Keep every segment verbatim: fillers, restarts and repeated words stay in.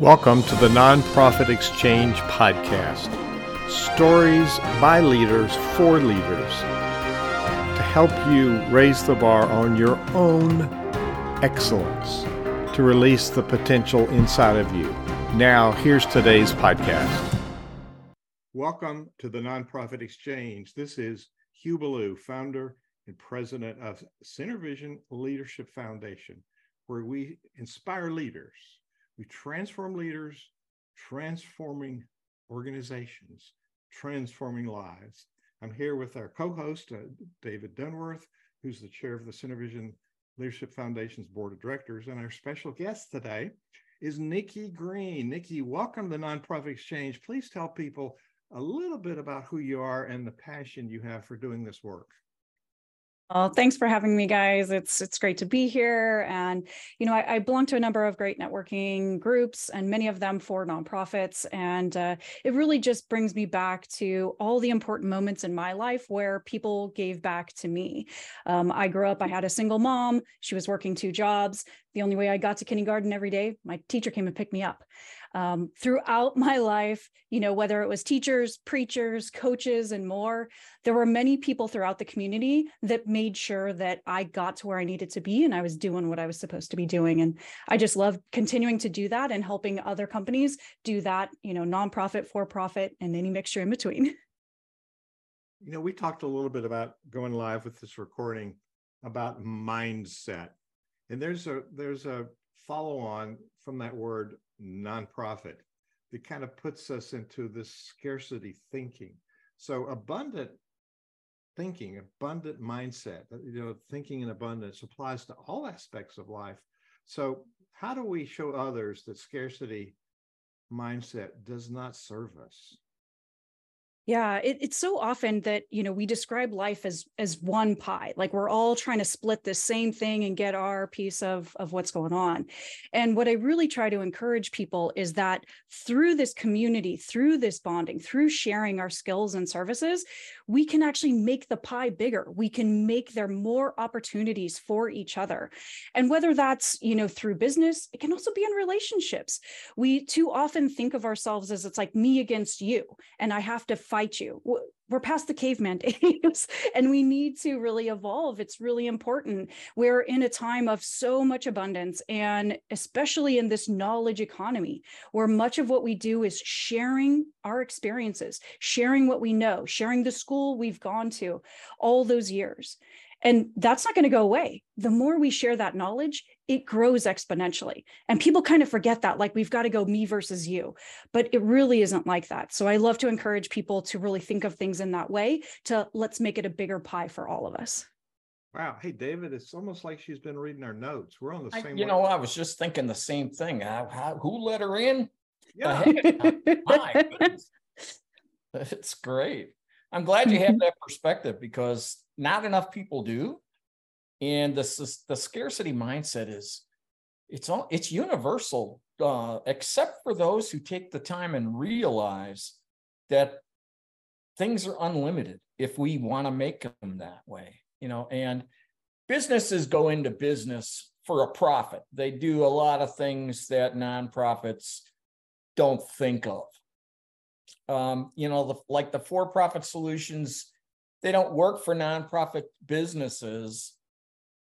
Welcome to the Nonprofit Exchange Podcast. Stories by leaders for leaders to help you raise the bar on your own excellence to release the potential inside of you. Now, here's today's podcast. Welcome to the Nonprofit Exchange. This is Hugh Ballou, founder and president of Center Vision Leadership Foundation, where we inspire leaders. We transform leaders, transforming organizations, transforming lives. I'm here with our co-host, uh, David Dunworth, who's the chair of the Center Vision Leadership Foundation's board of directors. And our special guest today is Nikki Green. Nikki, welcome to Nonprofit Exchange. Please tell people a little bit about who you are and the passion you have for doing this work. Well, thanks for having me, guys. It's it's great to be here. And, you know, I, I belong to a number of great networking groups and many of them for nonprofits. And uh, it really just brings me back to all the important moments in my life where people gave back to me. Um, I grew up, I had a single mom. She was working two jobs. The only way I got to kindergarten every day, my teacher came and picked me up. Um, throughout my life, you know, whether it was teachers, preachers, coaches, and more, there were many people throughout the community that made sure that I got to where I needed to be and I was doing what I was supposed to be doing. And I just love continuing to do that and helping other companies do that, you know, nonprofit, for-profit, and any mixture in between. You know, we talked a little bit about going live with this recording about mindset. And there's a there's a follow-on from that word, nonprofit, that kind of puts us into this scarcity thinking. So abundant thinking, abundant mindset, you know, thinking in abundance applies to all aspects of life. So how do we show others that scarcity mindset does not serve us? Yeah, it, it's so often that, you know, we describe life as as one pie, like we're all trying to split the same thing and get our piece of, of what's going on. And what I really try to encourage people is that through this community, through this bonding, through sharing our skills and services, we can actually make the pie bigger. We can make there more opportunities for each other. And whether that's, you know, through business, it can also be in relationships. We too often think of ourselves as it's like me against you, and I have to find fight you. We're past the caveman days and we need to really evolve. It's really important. We're in a time of so much abundance, and especially in this knowledge economy where much of what we do is sharing our experiences, sharing what we know, sharing the school we've gone to all those years. And that's not going to go away. The more we share that knowledge, it grows exponentially. And people kind of forget that, like we've got to go me versus you, but it really isn't like that. So I love to encourage people to really think of things in that way, to let's make it a bigger pie for all of us. Wow. Hey, David, it's almost like she's been reading our notes. We're on the same. I, you way. know, I was just thinking the same thing. I, I, who let her in? Yeah. My goodness. It's great. I'm glad you have that perspective because not enough people do, and the the scarcity mindset is it's all it's universal, uh, except for those who take the time and realize that things are unlimited if we want to make them that way, you know. And businesses go into business for a profit; they do a lot of things that nonprofits don't think of. Um, you know, the, like the for-profit solutions. They don't work for nonprofit businesses'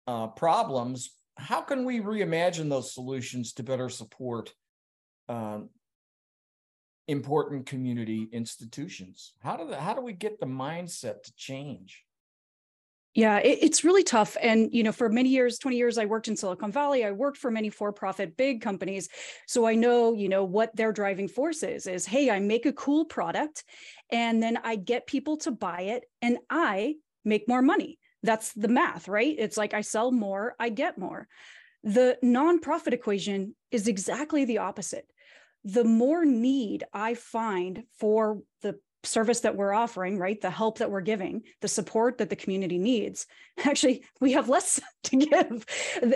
uh, problems. How can we reimagine those solutions to better support um, important community institutions? How do the, how do we get the mindset to change? Yeah, it, it's really tough. And, you know, for many years, twenty years, I worked in Silicon Valley. I worked for many for-profit big companies. So I know, you know, what their driving force is, is, hey, I make a cool product and then I get people to buy it and I make more money. That's the math, right? It's like I sell more, I get more. The nonprofit equation is exactly the opposite. The more need I find for the service that we're offering, right? The help that we're giving, the support that the community needs. Actually, we have less to give.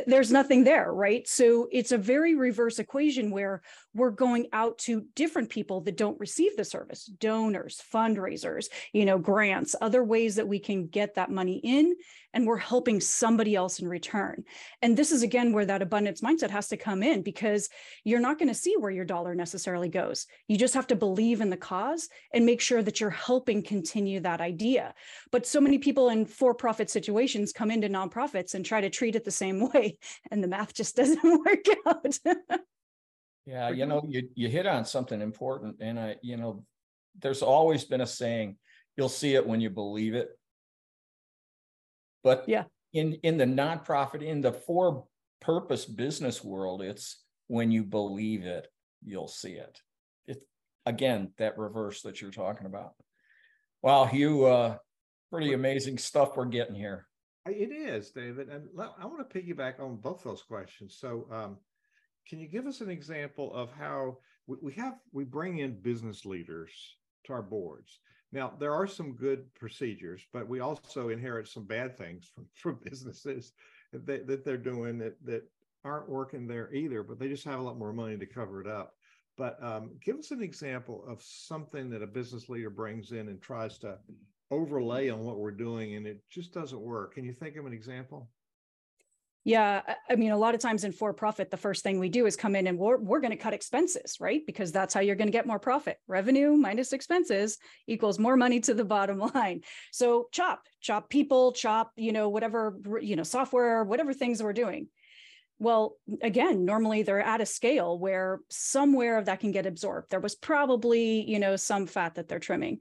There's nothing there, right? So it's a very reverse equation where we're going out to different people that don't receive the service, donors, fundraisers, you know, grants, other ways that we can get that money in, and we're helping somebody else in return. And this is, again, where that abundance mindset has to come in, because you're not going to see where your dollar necessarily goes. You just have to believe in the cause and make sure that you're helping continue that idea. But so many people in for-profit situations come into nonprofits and try to treat it the same way, and the math just doesn't work out. Yeah, you know, you, you hit on something important. And, I, you know, there's always been a saying, you'll see it when you believe it. But yeah, in, in the nonprofit, in the for-purpose business world, it's when you believe it, you'll see it. It again, that reverse that you're talking about. Wow, Hugh, uh, pretty amazing stuff we're getting here. It is, David. And I want to piggyback on both those questions. So um, can you give us an example of how we, we have, we bring in business leaders to our boards? Now, there are some good procedures, but we also inherit some bad things from, from businesses that, that they're doing that, that aren't working there either, but they just have a lot more money to cover it up. But um, give us an example of something that a business leader brings in and tries to overlay on what we're doing, and it just doesn't work. Can you think of an example? Yeah, I mean, a lot of times in for-profit, the first thing we do is come in and we're, we're going to cut expenses, right? Because that's how you're going to get more profit. Revenue minus expenses equals more money to the bottom line. So chop, chop people, chop, you know, whatever, you know, software, whatever things we're doing. Well, again, normally they're at a scale where somewhere of that can get absorbed. There was probably, you know, some fat that they're trimming.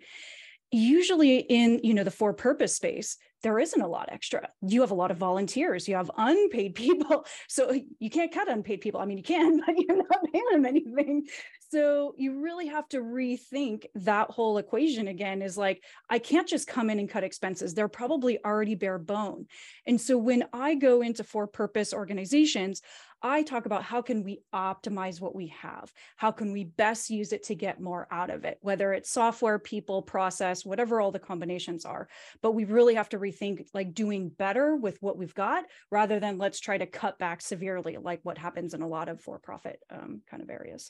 Usually in, you know, the for-purpose space, there isn't a lot extra. You have a lot of volunteers. You have unpaid people. So you can't cut unpaid people. I mean, you can, but you're not paying them anything. So you really have to rethink that whole equation again, is like, I can't just come in and cut expenses. They're probably already bare bone. And so when I go into for-purpose organizations, I talk about how can we optimize what we have? How can we best use it to get more out of it? Whether it's software, people, process, whatever all the combinations are. But we really have to rethink like doing better with what we've got rather than let's try to cut back severely like what happens in a lot of for-profit um, kind of areas.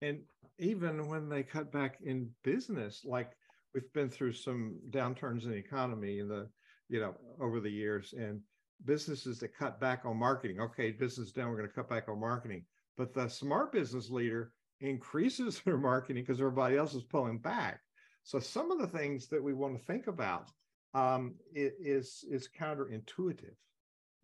And even when they cut back in business, like we've been through some downturns in the economy in the, you know, over the years, and businesses that cut back on marketing. Okay, business is down, we're going to cut back on marketing. But the smart business leader increases their marketing because everybody else is pulling back. So some of the things that we want to think about um, is is counterintuitive.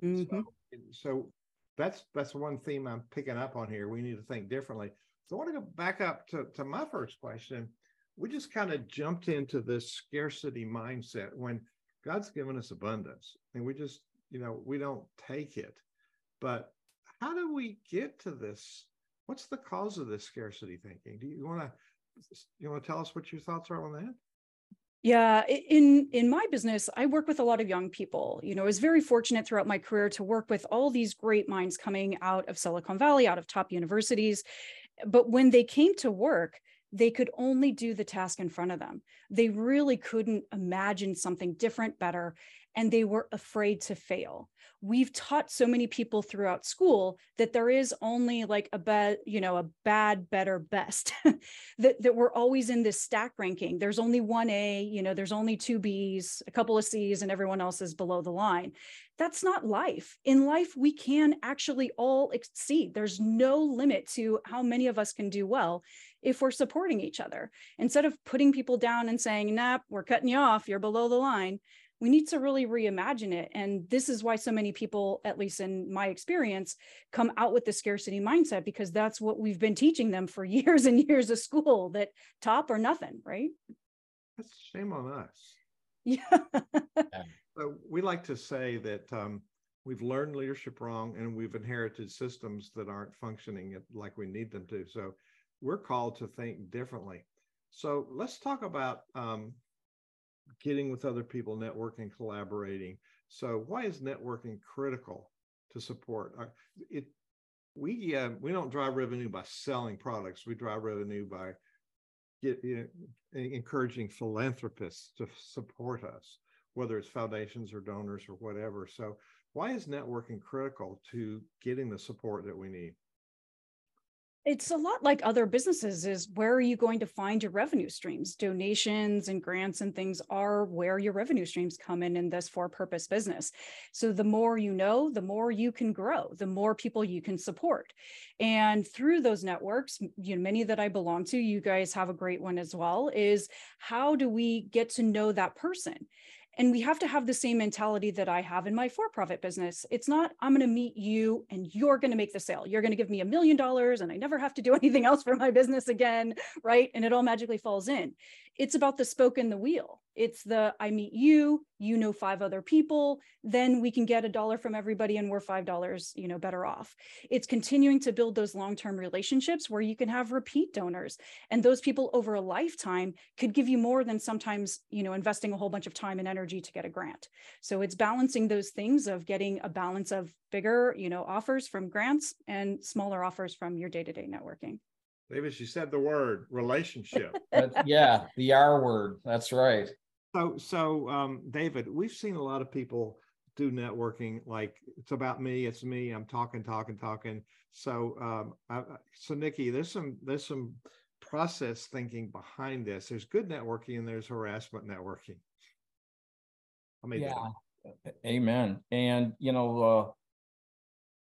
Mm-hmm. So, so that's that's one theme I'm picking up on here. We need to think differently. So I want to go back up to, to my first question. We just kind of jumped into this scarcity mindset when God's given us abundance, and we just, you know, we don't take it. But how do we get to this? What's the cause of this scarcity thinking? Do you want to you want to tell us what your thoughts are on that? Yeah, in in my business, I work with a lot of young people. You know, I was very fortunate throughout my career to work with all these great minds coming out of Silicon Valley, out of top universities. But when they came to work, they could only do the task in front of them. They really couldn't imagine something different, better, and they were afraid to fail. We've taught so many people throughout school that there is only like a bad, you know, a bad, better, best, that, that we're always in this stack ranking. There's only one A, you know, there's only two B's, a couple of C's, and everyone else is below the line. That's not life. In life, we can actually all exceed. There's no limit to how many of us can do well if we're supporting each other. Instead of putting people down and saying, nah, we're cutting you off, you're below the line, we need to really reimagine it. And this is why so many people, at least in my experience, come out with the scarcity mindset, because that's what we've been teaching them for years and years of school, that top or nothing, right? That's a shame on us. Yeah. So we like to say that um, we've learned leadership wrong, and we've inherited systems that aren't functioning like we need them to. So we're called to think differently. So let's talk about um, getting with other people, networking, collaborating. So why is networking critical to support? Our, it, we, uh, we don't drive revenue by selling products. We drive revenue by get, you know, encouraging philanthropists to support us, whether it's foundations or donors or whatever. So why is networking critical to getting the support that we need? It's a lot like other businesses, is where are you going to find your revenue streams? Donations and grants and things are where your revenue streams come in in this for-purpose business. So the more you know, the more you can grow, the more people you can support. And through those networks, you know, many that I belong to, you guys have a great one as well, is how do we get to know that person? And we have to have the same mentality that I have in my for-profit business. It's not, I'm going to meet you and you're going to make the sale. You're going to give me a million dollars and I never have to do anything else for my business again, right? And it all magically falls in. It's about the spoke in the wheel. It's the, I meet you, you know, five other people, then we can get a dollar from everybody and we're five dollars, you know, better off. It's continuing to build those long-term relationships where you can have repeat donors, and those people over a lifetime could give you more than sometimes, you know, investing a whole bunch of time and energy to get a grant. So it's balancing those things of getting a balance of bigger, you know, offers from grants and smaller offers from your day-to-day networking. David, she said the word relationship. But yeah, the R word. That's right. So, so um, David, we've seen a lot of people do networking like it's about me, it's me, I'm talking, talking, talking. So, um, I, so Nikki, there's some there's some process thinking behind this. There's good networking and there's harassment networking. I mean, yeah, that. Amen. And you know, uh,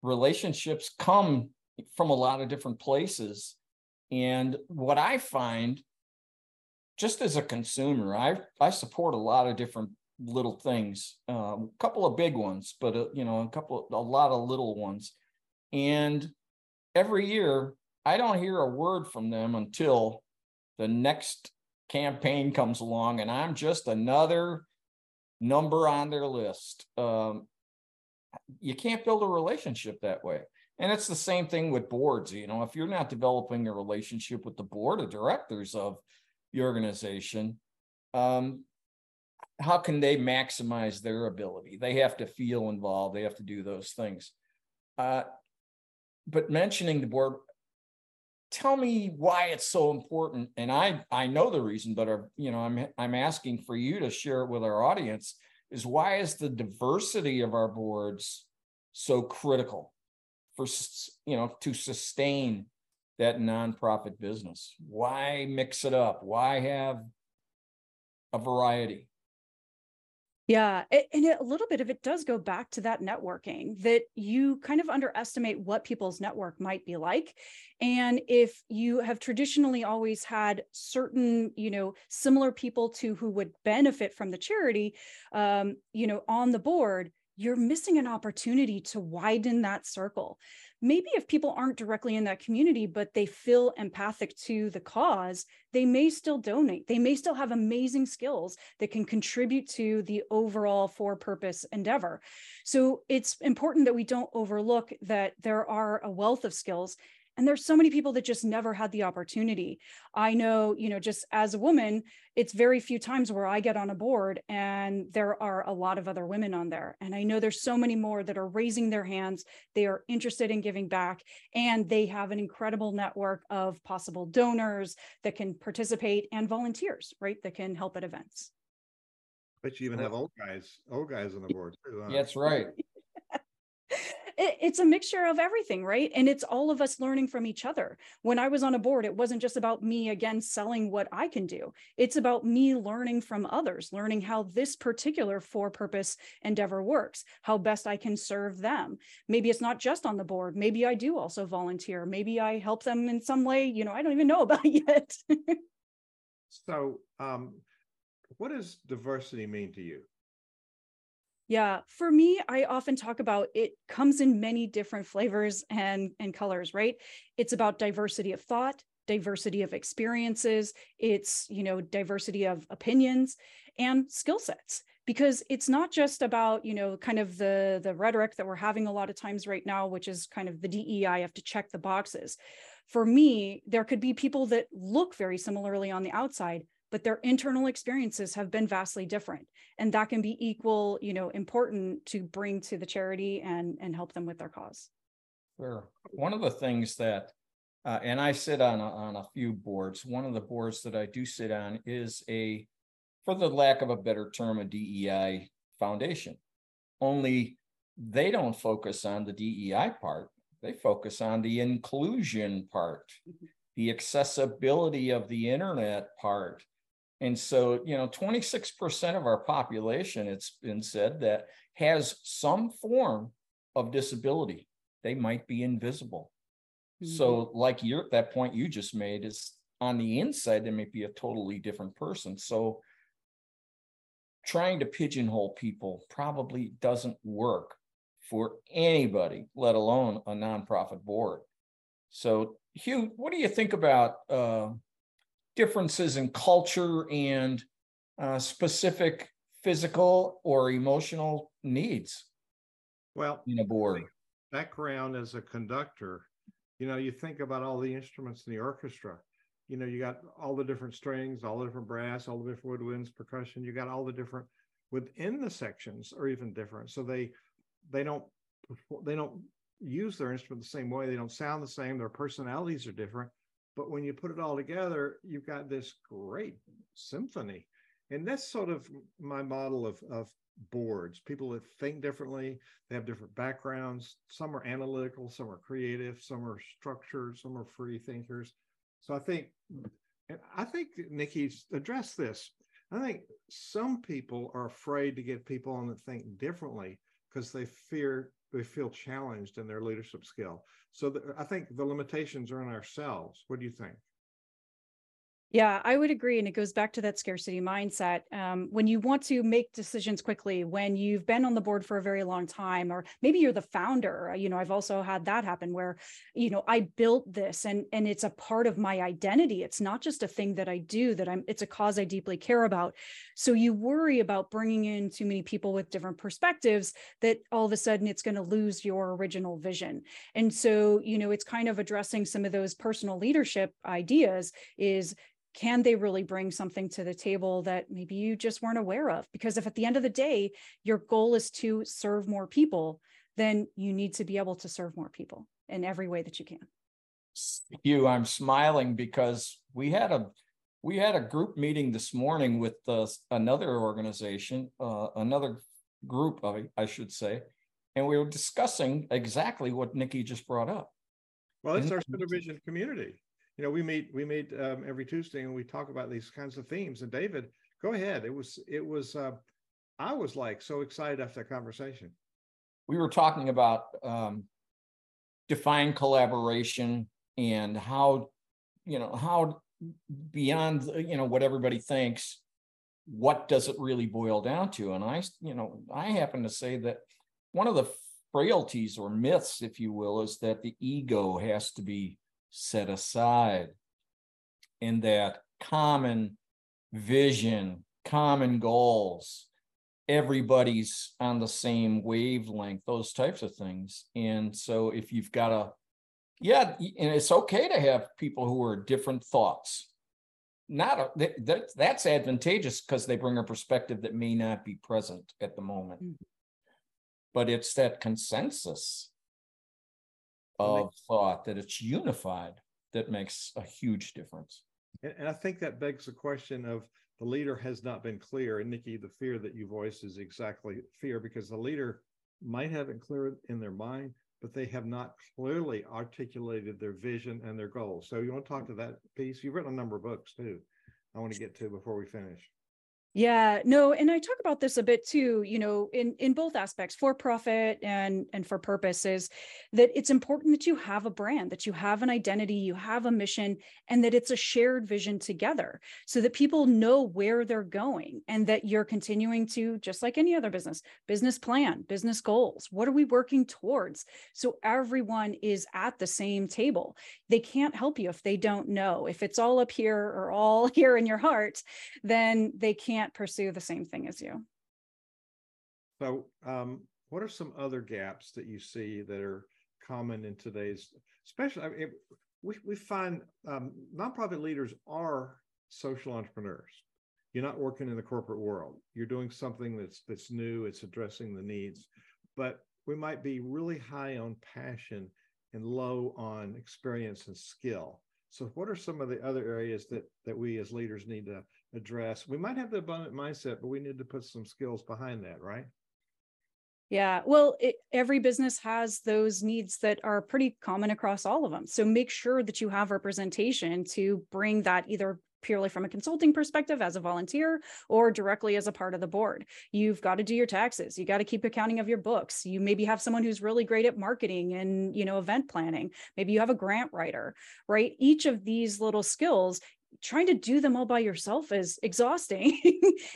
relationships come from a lot of different places. And what I find, just as a consumer, I I support a lot of different little things, uh, a couple of big ones, but uh, you know, a couple, a lot of little ones. And every year, I don't hear a word from them until the next campaign comes along, and I'm just another number on their list. Um, you can't build a relationship that way. And it's the same thing with boards. You know, if you're not developing a relationship with the board of directors of your organization, um, how can they maximize their ability? They have to feel involved. They have to do those things. Uh, but mentioning the board, tell me why it's so important. And I I know the reason, but our, you know, I'm I'm asking for you to share it with our audience. Is why is the diversity of our boards so critical for, you know, to sustain that nonprofit business? Why mix it up? Why have a variety? Yeah, and a little bit of it does go back to that networking, that you kind of underestimate what people's network might be like. And if you have traditionally always had certain, you know, similar people to who would benefit from the charity, um, you know, on the board, you're missing an opportunity to widen that circle. Maybe if people aren't directly in that community, but they feel empathic to the cause, they may still donate. They may still have amazing skills that can contribute to the overall for-purpose endeavor. So it's important that we don't overlook that there are a wealth of skills. And there's so many people that just never had the opportunity. I know, you know, just as a woman, it's very few times where I get on a board and there are a lot of other women on there. And I know there's so many more that are raising their hands. They are interested in giving back, and they have an incredible network of possible donors that can participate and volunteers, right? That can help at events. But you even have old guys, old guys on the board too, huh? That's right. It's a mixture of everything, right? And it's all of us learning from each other. When I was on a board, it wasn't just about me, again, selling what I can do. It's about me learning from others, learning how this particular for-purpose endeavor works, how best I can serve them. Maybe it's not just on the board. Maybe I do also volunteer. Maybe I help them in some way, you know, I don't even know about yet. So um, what does diversity mean to you? Yeah, for me, I often talk about it comes in many different flavors and, and colors, right? It's about diversity of thought, diversity of experiences, it's, you know, diversity of opinions and skill sets. Because it's not just about, you know, kind of the, the rhetoric that we're having a lot of times right now, which is kind of the D E I, I have to check the boxes. For me, there could be people that look very similarly on the outside, but their internal experiences have been vastly different. And that can be equal, you know, important to bring to the charity and, and help them with their cause. Sure. One of the things that, uh, and I sit on a, on a few boards, one of the boards that I do sit on is a, for the lack of a better term, a D E I foundation. Only they don't focus on the D E I part. They focus on the inclusion part, the accessibility of the internet part. And so, you know, twenty-six percent of our population, it's been said, that has some form of disability. They might be invisible. Mm-hmm. So like your, that point you just made is on the inside, they may be a totally different person. So trying to pigeonhole people probably doesn't work for anybody, let alone a nonprofit board. So Hugh, what do you think about uh, differences in culture and uh, specific physical or emotional needs well, in a board? Background as a conductor, you know, you think about all the instruments in the orchestra. You know, you got all the different strings, all the different brass, all the different woodwinds, percussion. You got all the different within the sections are even different. So they they don't they don't use their instrument the same way. They don't sound the same. Their personalities are different. But when you put it all together, you've got this great symphony. And that's sort of my model of of boards. People that think differently, they have different backgrounds. Some are analytical, some are creative, some are structured, some are free thinkers. So I think, and I think Nikki's addressed this. I think some people are afraid to get people on that think differently because they fear, they feel challenged in their leadership skill. So the, I think the limitations are in ourselves. What do you think? Yeah, I would agree. And it goes back to that scarcity mindset. Um, when you want to make decisions quickly, when you've been on the board for a very long time, or maybe you're the founder, you know, I've also had that happen where, you know, I built this and, and it's a part of my identity. It's not just a thing that I do, that I'm, it's a cause I deeply care about. So you worry about bringing in too many people with different perspectives that all of a sudden it's going to lose your original vision. And so, you know, it's kind of addressing some of those personal leadership ideas is, can they really bring something to the table that maybe you just weren't aware of? Because if at the end of the day, your goal is to serve more people, then you need to be able to serve more people in every way that you can. Hugh, I'm smiling because we had a we had a group meeting this morning with uh, another organization, uh, another group, I, I should say, and we were discussing exactly what Nikki just brought up. Well, it's our Center Vision community. You know, we meet we meet um, every Tuesday and we talk about these kinds of themes. And David, go ahead. It was it was uh, I was like so excited after that conversation. We were talking about um, defined collaboration and how you know how beyond you know what everybody thinks. What does it really boil down to? And I you know I happen to say that one of the frailties or myths, if you will, is that the ego has to be set aside, in that common vision, common goals, everybody's on the same wavelength, those types of things. And so if you've got a, yeah, and it's okay to have people who are different thoughts. Not a, that, that, that's advantageous because they bring a perspective that may not be present at the moment. Mm-hmm. But it's that consensus of thought, that it's unified, that makes a huge difference. And, and I think that begs the question of the leader has not been clear. And Nikki, the fear that you voiced is exactly fear, because the leader might have it clear in their mind, but they have not clearly articulated their vision and their goals. So you want to talk to that piece? You've written a number of books too. I want to get to before we finish. Yeah, no, and I talk about this a bit too, you know, in, in both aspects, for profit and, and for purpose, is that it's important that you have a brand, that you have an identity, you have a mission, and that it's a shared vision together so that people know where they're going and that you're continuing to, just like any other business, business plan, business goals. What are we working towards? So everyone is at the same table. They can't help you if they don't know. If it's all up here or all here in your heart, then they can't pursue the same thing as you. So um, what are some other gaps that you see that are common in today's, especially, I mean, it, we, we find um, nonprofit leaders are social entrepreneurs. You're not working in the corporate world. You're doing something that's, that's new, it's addressing the needs, but we might be really high on passion and low on experience and skill. So what are some of the other areas that, that we as leaders need to address? We might have the abundant mindset, but we need to put some skills behind that, right? Yeah, well, it, every business has those needs that are pretty common across all of them. So make sure that you have representation to bring that either purely from a consulting perspective as a volunteer or directly as a part of the board. You've got to do your taxes. You got to keep accounting of your books. You maybe have someone who's really great at marketing and, you know, event planning. Maybe you have a grant writer, right? Each of these little skills, trying to do them all by yourself is exhausting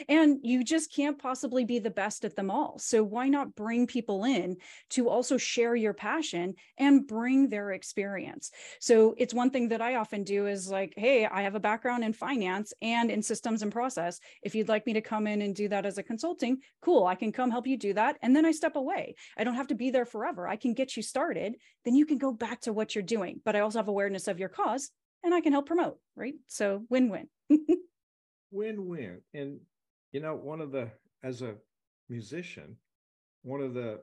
and you just can't possibly be the best at them all. So why not bring people in to also share your passion and bring their experience? So it's one thing that I often do is like, hey, I have a background in finance and in systems and process. If you'd like me to come in and do that as a consulting, cool, I can come help you do that. And then I step away. I don't have to be there forever. I can get you started. Then you can go back to what you're doing. But I also have awareness of your cause, and I can help promote, right? So win-win. Win-win. And, you know, one of the, as a musician, one of the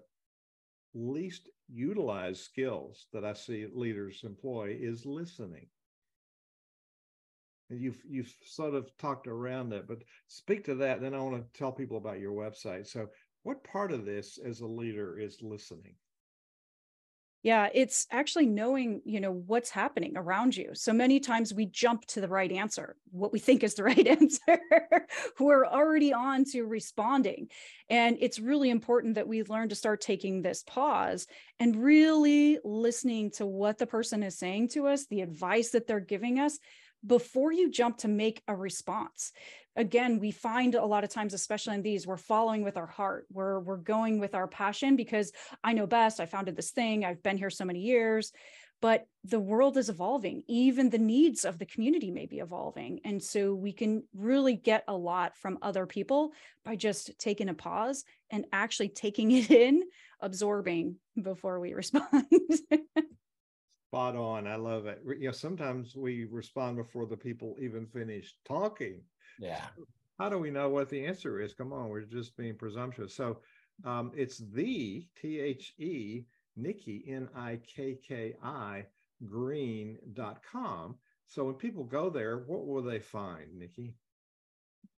least utilized skills that I see leaders employ is listening. And you've, you've sort of talked around that, but speak to that. Then I want to tell people about your website. So what part of this as a leader is listening? Yeah, it's actually knowing, you know, what's happening around you. So many times we jump to the right answer, what we think is the right answer. We're already on to responding. And it's really important that we learn to start taking this pause and really listening to what the person is saying to us, the advice that they're giving us, before you jump to make a response. Again, we find a lot of times, especially in these, we're following with our heart. We're, we're going with our passion because I know best. I founded this thing. I've been here so many years. But the world is evolving. Even the needs of the community may be evolving. And so we can really get a lot from other people by just taking a pause and actually taking it in, absorbing before we respond. Spot on. I love it. Yeah, you know, sometimes we respond before the people even finish talking. Yeah. So how do we know what the answer is? Come on, we're just being presumptuous. So um, it's the T H E Nikki, N I K K I, green dot com. So when people go there, what will they find, Nikki?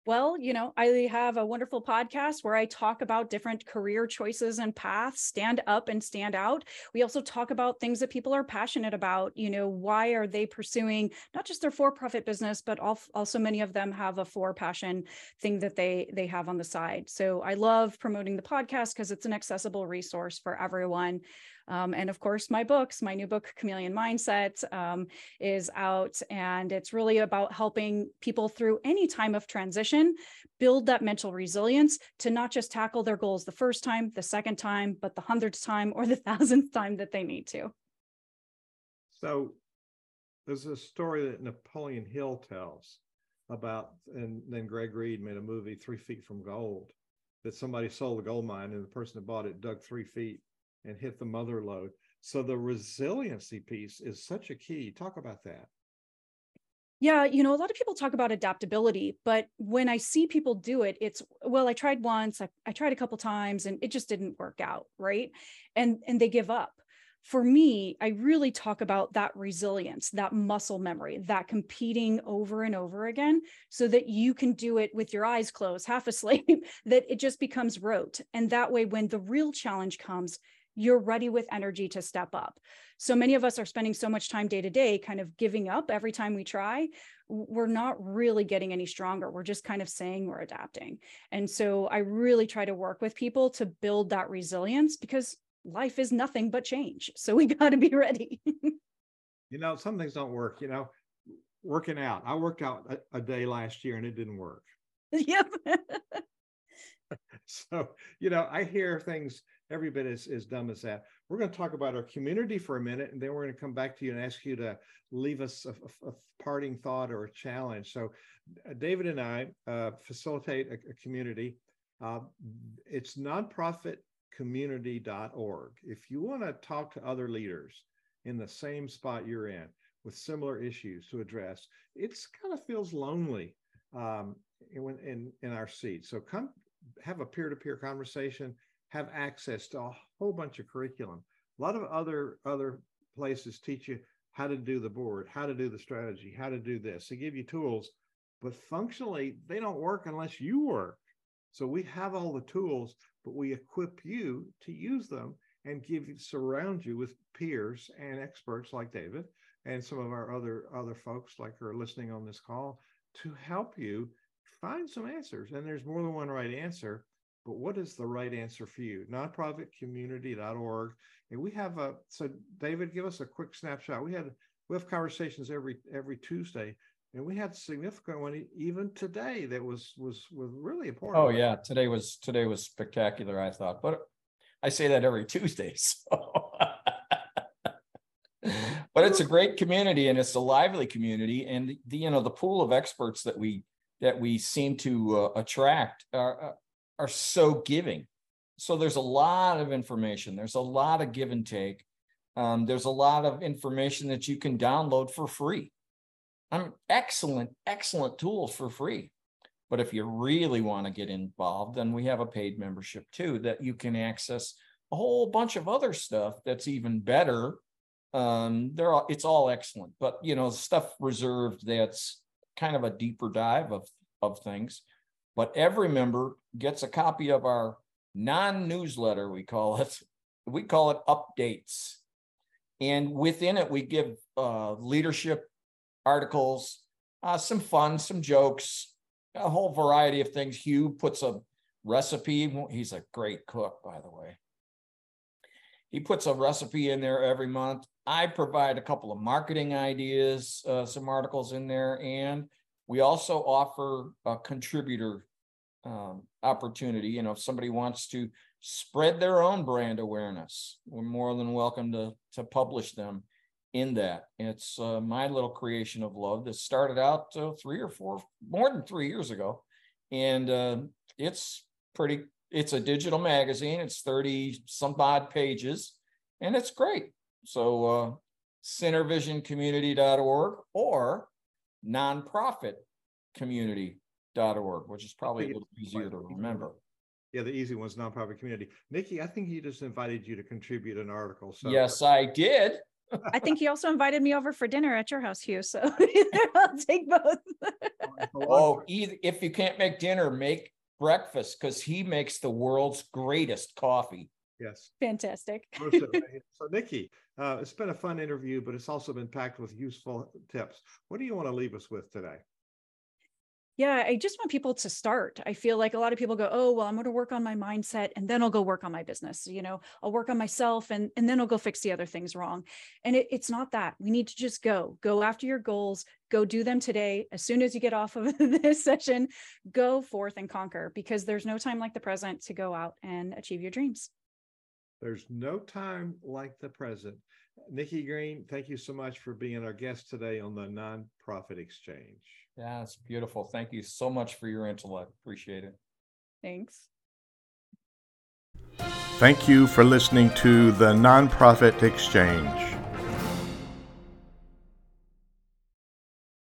Well, you know, I have a wonderful podcast where I talk about different career choices and paths, stand up and stand out. We also talk about things that people are passionate about. You know, why are they pursuing not just their for-profit business, but also many of them have a for-passion thing that they, they have on the side. So I love promoting the podcast because it's an accessible resource for everyone. Um, and of course, my books, my new book, Chameleon Mindset, um, is out. And it's really about helping people through any time of transition, build that mental resilience to not just tackle their goals the first time, the second time, but the hundredth time or the thousandth time that they need to. So there's a story that Napoleon Hill tells about, and then Greg Reed made a movie, Three Feet from Gold, that somebody sold the gold mine and the person that bought it dug three feet and hit the mother lode. So the resiliency piece is such a key. Talk about that. Yeah, you know, a lot of people talk about adaptability, but when I see people do it, it's, well, I tried once, I, I tried a couple times and it just didn't work out, right? And, and they give up. For me, I really talk about that resilience, that muscle memory, that competing over and over again, so that you can do it with your eyes closed, half asleep, that it just becomes rote. And that way, when the real challenge comes, you're ready with energy to step up. So many of us are spending so much time day to day kind of giving up every time we try. We're not really getting any stronger. We're just kind of saying we're adapting. And so I really try to work with people to build that resilience because life is nothing but change. So we got to be ready. You know, some things don't work, you know, working out. I worked out a, a day last year and it didn't work. Yep. So, you know, I hear things every bit as, as dumb as that. We're going to talk about our community for a minute, and then we're going to come back to you and ask you to leave us a, a, a parting thought or a challenge. So uh, David and I uh, facilitate a, a community. Uh, it's nonprofit community dot org. If you want to talk to other leaders in the same spot you're in with similar issues to address, it's kind of feels lonely um, in, in, in our seat. So come have a peer-to-peer conversation, have access to a whole bunch of curriculum. A lot of other, other places teach you how to do the board, how to do the strategy, how to do this. They give you tools, but functionally, they don't work unless you work. So we have all the tools. but we equip you to use them and give surround you with peers and experts like David and some of our other other folks like who are listening on this call to help you find some answers. And there's more than one right answer, but what is the right answer for you? nonprofit community dot org. And we have a, so David, give us a quick snapshot. We had, we have conversations every every Tuesday, and we had a significant one even today that was was was really important. Oh yeah, today was today was spectacular, I thought. But I say that every Tuesday, so. But it's a great community, and it's a lively community, and the, you know, the pool of experts that we that we seem to uh, attract are are so giving. So there's a lot of information. There's a lot of give and take. Um, there's a lot of information that you can download for free. I mean, excellent, excellent tools for free. But if you really want to get involved, then we have a paid membership too, that you can access a whole bunch of other stuff that's even better. Um, they're all, it's all excellent, but you know, stuff reserved that's kind of a deeper dive of, of things. But every member gets a copy of our non-newsletter, we call it. We call it Updates. And within it, we give uh, leadership articles, uh, some fun, some jokes, a whole variety of things. Hugh puts a recipe. He's a great cook, by the way. He puts a recipe in there every month. I provide a couple of marketing ideas, uh, some articles in there. And we also offer a contributor um, opportunity. You know, if somebody wants to spread their own brand awareness, we're more than welcome to, to publish them in that. It's uh, my little creation of love that started out uh, three or four, more than three years ago. And uh, it's pretty, it's a digital magazine. It's thirty some odd pages, and it's great. So uh, center vision community dot org or nonprofit community dot org, which is probably a little easier to remember. Yeah, the easy one's nonprofit community. Nikki, I think he just invited you to contribute an article. So yes, I did. I think he also invited me over for dinner at your house, Hugh. So I'll take both. Oh, either, if you can't make dinner, make breakfast, because he makes the world's greatest coffee. Yes. Fantastic. So, Nikki, uh, it's been a fun interview, but it's also been packed with useful tips. What do you want to leave us with today? Yeah, I just want people to start. I feel like a lot of people go, oh, well, I'm going to work on my mindset and then I'll go work on my business. You know, I'll work on myself and, and then I'll go fix the other things wrong. And it, it's not that. We need to just go, go after your goals, go do them today. As soon as you get off of this session, go forth and conquer, because there's no time like the present to go out and achieve your dreams. There's no time like the present. Nikki Green, thank you so much for being our guest today on the Nonprofit Exchange. Yeah, it's beautiful. Thank you so much for your intellect. Appreciate it. Thanks. Thank you for listening to the Nonprofit Exchange.